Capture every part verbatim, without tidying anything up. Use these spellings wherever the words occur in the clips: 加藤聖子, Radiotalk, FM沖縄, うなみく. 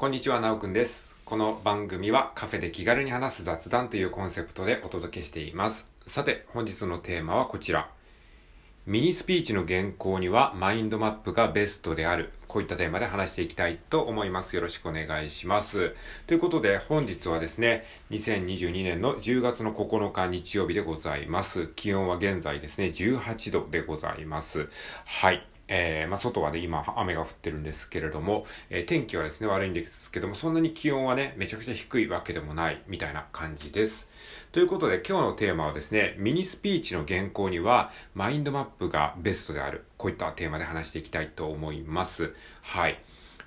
こんにちは、なおくんです。この番組はカフェで気軽に話す雑談というコンセプトでお届けしています。さて、本日のテーマはこちら。ミニスピーチの原稿にはマインドマップがベストである。こういったテーマで話していきたいと思います。よろしくお願いします。ということで、本日はですね、にせんにじゅうにねんのじゅうがつのここのか日曜日でございます。気温は現在ですね、じゅうはちどでございます。はい。えー、まあ、外はね、今、雨が降ってるんですけれども、えー、天気はですね、悪いんですけども、そんなに気温はね、めちゃくちゃ低いわけでもない、みたいな感じです。ということで、今日のテーマはですね、ミニスピーチの原稿には、マインドマップがベストである。こういったテーマで話していきたいと思います。はい。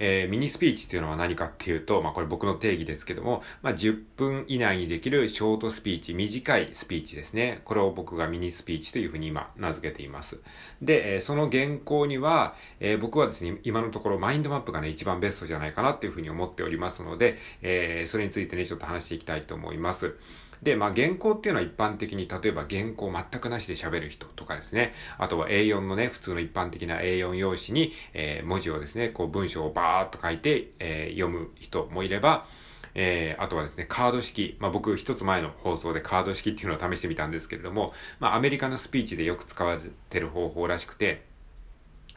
えー、ミニスピーチっていうのは何かっていうと、まあ、これ僕の定義ですけども、まあ、じゅっぷん以内にできるショートスピーチ、短いスピーチですね。これを僕がミニスピーチというふうに今名付けています。で、えー、その原稿には、えー、僕はですね、今のところマインドマップがね、一番ベストじゃないかなっていうふうに思っておりますので、えー、それについてね、ちょっと話していきたいと思います。で、まあ、原稿っていうのは一般的に、例えば原稿全くなしで喋る人とかですね、あとは エーよん のね、普通の一般的な エーよん 用紙に、えー、文字をですね、こう文章をバーっと書いて、えー、読む人もいれば、えー、あとはですね、カード式。まあ、僕一つ前の放送でカード式っていうのを試してみたんですけれども、まあ、アメリカのスピーチでよく使われてる方法らしくて、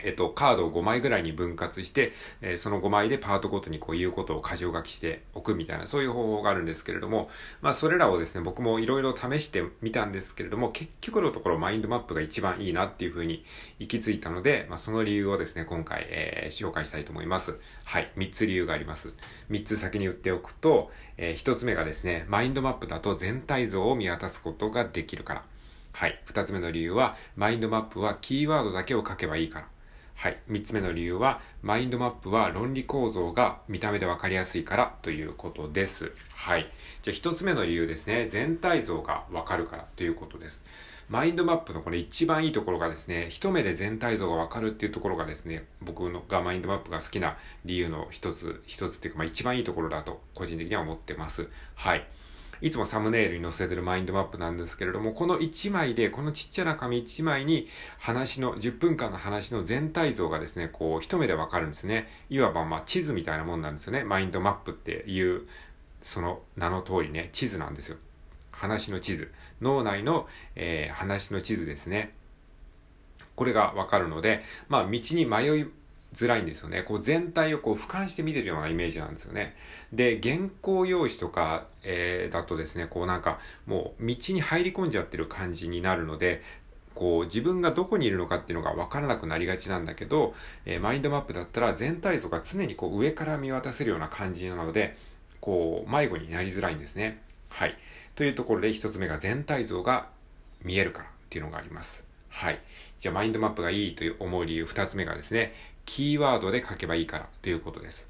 えっと、カードをごまいぐらいに分割して、えー、そのごまいでパートごとにこういうことを箇条書きしておくみたいな、そういう方法があるんですけれども、まあそれらをですね、僕もいろいろ試してみたんですけれども、結局のところマインドマップが一番いいなっていうふうに行き着いたので、まあその理由をですね、今回、えー、紹介したいと思います。はい、みっつ理由があります。みっつ先に言っておくと、えー、ひとつめがですね、マインドマップだと全体像を見渡すことができるから。はい、ふたつめの理由は、マインドマップはキーワードだけを書けばいいから。はい。三つ目の理由は、マインドマップは論理構造が見た目でわかりやすいからということです。はい。じゃあ一つ目の理由ですね。全体像がわかるからということです。マインドマップのこれ一番いいところがですね、一目で全体像がわかるっていうところがですね、僕のがマインドマップが好きな理由の一つ、一つっていうか、まあ一番いいところだと個人的には思ってます。はい。いつもサムネイルに載せてるマインドマップなんですけれども、このいちまいで、このちっちゃな紙いちまいに話の、じゅっぷんかんの話の全体像がですね、こう一目でわかるんですね。いわばまあ地図みたいなもんなんですよね。マインドマップっていう、その名の通りね、地図なんですよ。話の地図。脳内の、えー、話の地図ですね。これがわかるので、まあ道に迷い、づらいんですよね。こう全体をこう俯瞰して見てるようなイメージなんですよね。で、原稿用紙とか、えー、だとですね、こうなんかもう道に入り込んじゃってる感じになるので、こう自分がどこにいるのかっていうのが分からなくなりがちなんだけど、えー、マインドマップだったら全体像が常にこう上から見渡せるような感じなので、こう迷子になりづらいんですね。はい。というところで一つ目が全体像が見えるからっていうのがあります。はい。じゃあマインドマップがいいという思う理由二つ目がですね、キーワードで書けばいいからということです。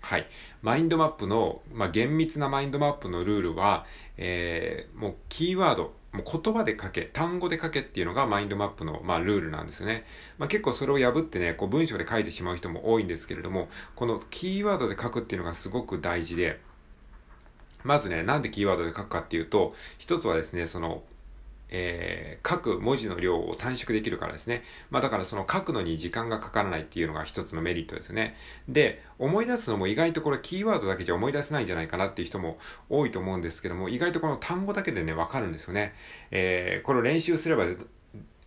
はい。マインドマップの、まあ、厳密なマインドマップのルールは、えー、もうキーワード、もう言葉で書け、単語で書けっていうのがマインドマップの、まあ、ルールなんですよね。まあ、結構それを破ってね、こう文章で書いてしまう人も多いんですけれども、このキーワードで書くっていうのがすごく大事で、まずね、なんでキーワードで書くかっていうと、一つはですね、その、えー、書く文字の量を短縮できるからですね。まあだからその書くのに時間がかからないっていうのが一つのメリットですね。で、思い出すのも意外とこれキーワードだけじゃ思い出せないんじゃないかなっていう人も多いと思うんですけども、意外とこの単語だけでね、わかるんですよね。えー、これを練習すれば、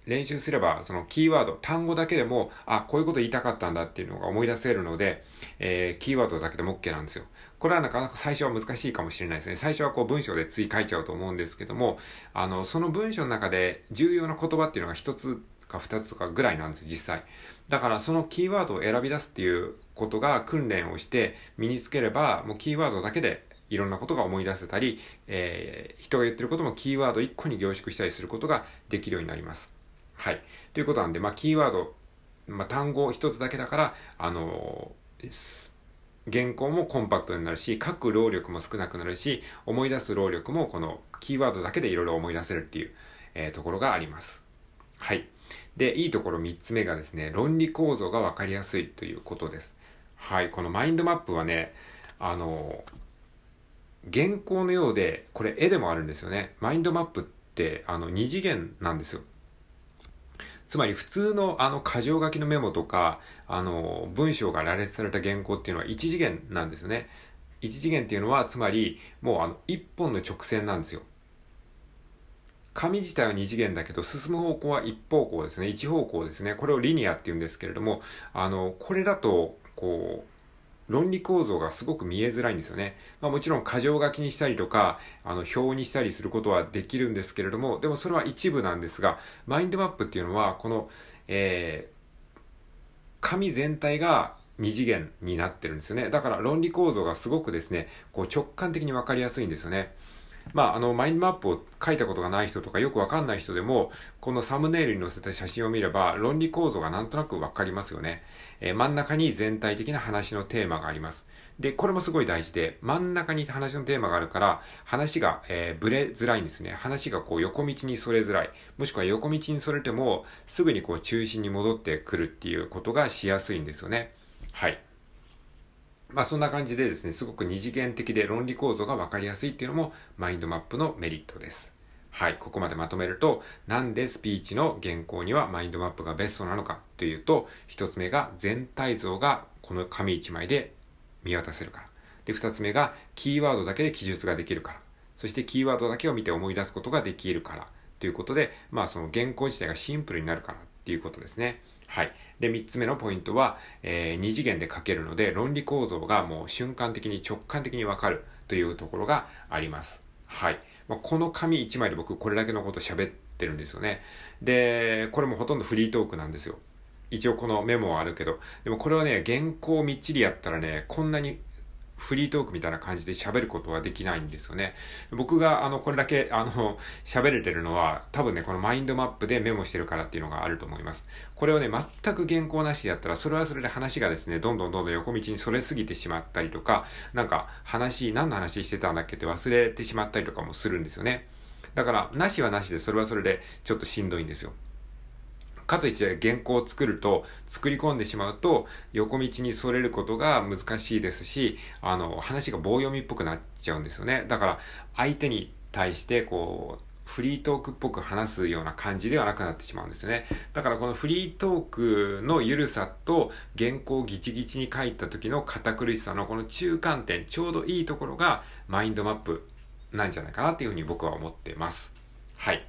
練習すればそのキーワード、単語だけでも、あ、こういうこと言いたかったんだっていうのが思い出せるので、えー、キーワードだけでも OK なんですよ。これはなかなか最初は難しいかもしれないですね。最初はこう文章でつい書いちゃうと思うんですけども、あの、その文章の中で重要な言葉っていうのが一つか二つとかぐらいなんですよ、実際。だからそのキーワードを選び出すっていうことが訓練をして身につければ、もうキーワードだけでいろんなことが思い出せたり、えー、人が言ってることもキーワードいっこに凝縮したりすることができるようになります。はい。ということなんで、まあ、キーワード、まあ、単語一つだけだから、あのー、原稿もコンパクトになるし、書く労力も少なくなるし、思い出す労力もこのキーワードだけでいろいろ思い出せるっていう、えー、ところがあります。はい。で、いいところみっつめがですね、論理構造がわかりやすいということです。はい。このマインドマップはね、あのー、原稿のようで、これ絵でもあるんですよね。マインドマップって、あの、に次元なんですよ。つまり普通のあの箇条書きのメモとか、あの文章が羅列された原稿っていうのは一次元なんですよね。一次元っていうのはつまりもうあの一本の直線なんですよ。紙自体は二次元だけど進む方向は一方向ですね、一方向ですね。これをリニアっていうんですけれども、あのこれだとこう論理構造がすごく見えづらいんですよね。まあ、もちろん箇条書きにしたりとかあの表にしたりすることはできるんですけれども、でもそれは一部なんですが、マインドマップっていうのはこの、えー、紙全体が二次元になってるんですよね。だから論理構造がすごくですね、こう直感的に分かりやすいんですよね。まあ、あのマインドマップを書いたことがない人とかよくわかんない人でも、このサムネイルに載せた写真を見れば論理構造がなんとなくわかりますよね。えー、真ん中に全体的な話のテーマがあります。でこれもすごい大事で、真ん中に話のテーマがあるから話が、えー、ブレづらいんですね。話がこう横道にそれづらい、もしくは横道にそれてもすぐにこう中心に戻ってくるっていうことがしやすいんですよね。はい、まあそんな感じでですね、すごく二次元的で論理構造が分かりやすいっていうのもマインドマップのメリットです。はい、ここまでまとめると、なんでスピーチの原稿にはマインドマップがベストなのかというと、一つ目が全体像がこの紙一枚で見渡せるから。で、二つ目がキーワードだけで記述ができるから。そしてキーワードだけを見て思い出すことができるから。ということで、まあその原稿自体がシンプルになるからっていうことですね。はい。で、三つ目のポイントは、えー、二次元で書けるので、論理構造がもう瞬間的に直感的にわかるというところがあります。はい。まあ、この紙一枚で僕これだけのこと喋ってるんですよね。で、これもほとんどフリートークなんですよ。一応このメモはあるけど、でもこれはね、原稿をみっちりやったらね、こんなにフリートークみたいな感じで喋ることはできないんですよね。僕があのこれだけあの喋れてるのは多分ね、このマインドマップでメモしてるからっていうのがあると思います。これをね、全く原稿なしでやったら、それはそれで話がですね、どんどんどんどん横道にそれすぎてしまったりとか、なんか話、何の話してたんだっけって忘れてしまったりとかもするんですよね。だからなしはなしで、それはそれでちょっとしんどいんですよ。かといって原稿を作ると、作り込んでしまうと横道にそれることが難しいですし、あの話が棒読みっぽくなっちゃうんですよね。だから相手に対してこうフリートークっぽく話すような感じではなくなってしまうんですよね。だからこのフリートークの緩さと原稿をギチギチに書いた時の堅苦しさのこの中間点、ちょうどいいところがマインドマップなんじゃないかなっていうふうに僕は思ってます。はい。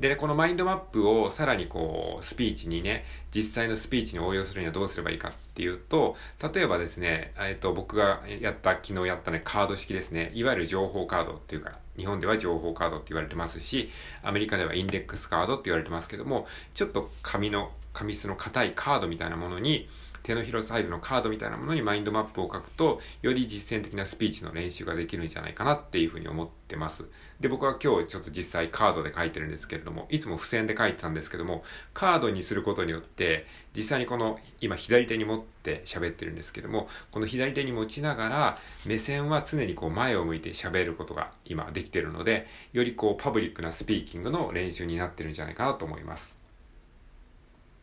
で、このマインドマップをさらにこう、スピーチにね、実際のスピーチに応用するにはどうすればいいかっていうと、例えばですね、えっと、僕がやった、昨日やったね、カード式ですね。いわゆる情報カードっていうか、日本では情報カードって言われてますし、アメリカではインデックスカードって言われてますけども、ちょっと紙の、紙質の硬いカードみたいなものに、手のひらサイズのカードみたいなものにマインドマップを書くと、より実践的なスピーチの練習ができるんじゃないかなっていうふうに思ってます。で、僕は今日ちょっと実際カードで書いてるんですけれども、いつも付箋で書いてたんですけども、カードにすることによって実際にこの今左手に持って喋ってるんですけども、この左手に持ちながら目線は常にこう前を向いて喋ることが今できてるので、よりこうパブリックなスピーキングの練習になってるんじゃないかなと思います。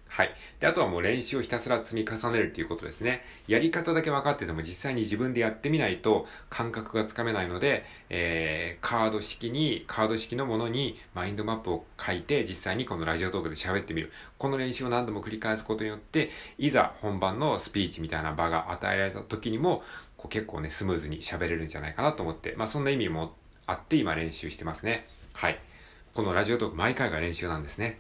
はい。で、あとはもう練習をひたすら積み重ねるということですね。やり方だけ分かってても実際に自分でやってみないと感覚がつかめないので、えー、カード式に、カード式のものにマインドマップを書いて実際にこのラジオトークで喋ってみる。この練習を何度も繰り返すことによって、いざ本番のスピーチみたいな場が与えられた時にも、こう結構ね、スムーズに喋れるんじゃないかなと思って、まあそんな意味もあって今練習してますね。はい。このラジオトーク毎回が練習なんですね。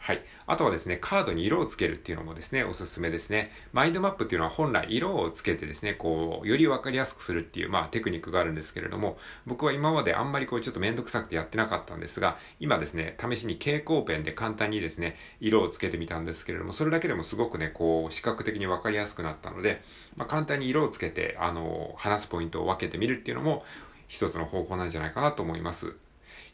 はい。あとはですね、カードに色をつけるっていうのもですね、おすすめですね。マインドマップっていうのは本来色をつけてですね、こう、よりわかりやすくするっていう、まあテクニックがあるんですけれども、僕は今まであんまりこうちょっとめんどくさくてやってなかったんですが、今ですね、試しに蛍光ペンで簡単にですね、色をつけてみたんですけれども、それだけでもすごくね、こう、視覚的にわかりやすくなったので、まあ簡単に色をつけて、あの、話すポイントを分けてみるっていうのも、一つの方法なんじゃないかなと思います。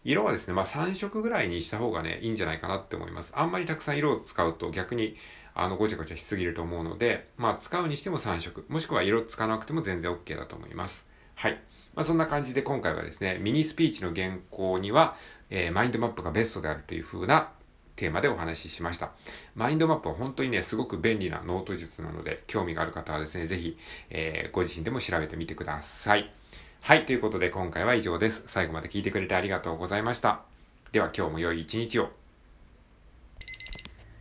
色はですね、まあさん色ぐらいにした方がね、いいんじゃないかなって思います。あんまりたくさん色を使うと逆にあのごちゃごちゃしすぎると思うので、まあ使うにしてもさん色、もしくは色使わなくても全然 OK だと思います。はい。まあそんな感じで今回はですね、ミニスピーチの原稿には、えー、マインドマップがベストであるという風なテーマでお話ししました。マインドマップは本当にね、すごく便利なノート術なので、興味がある方はですね、ぜひ、えー、ご自身でも調べてみてください。はい。ということで今回は以上です。最後まで聞いてくれてありがとうございました。では今日も良い一日を。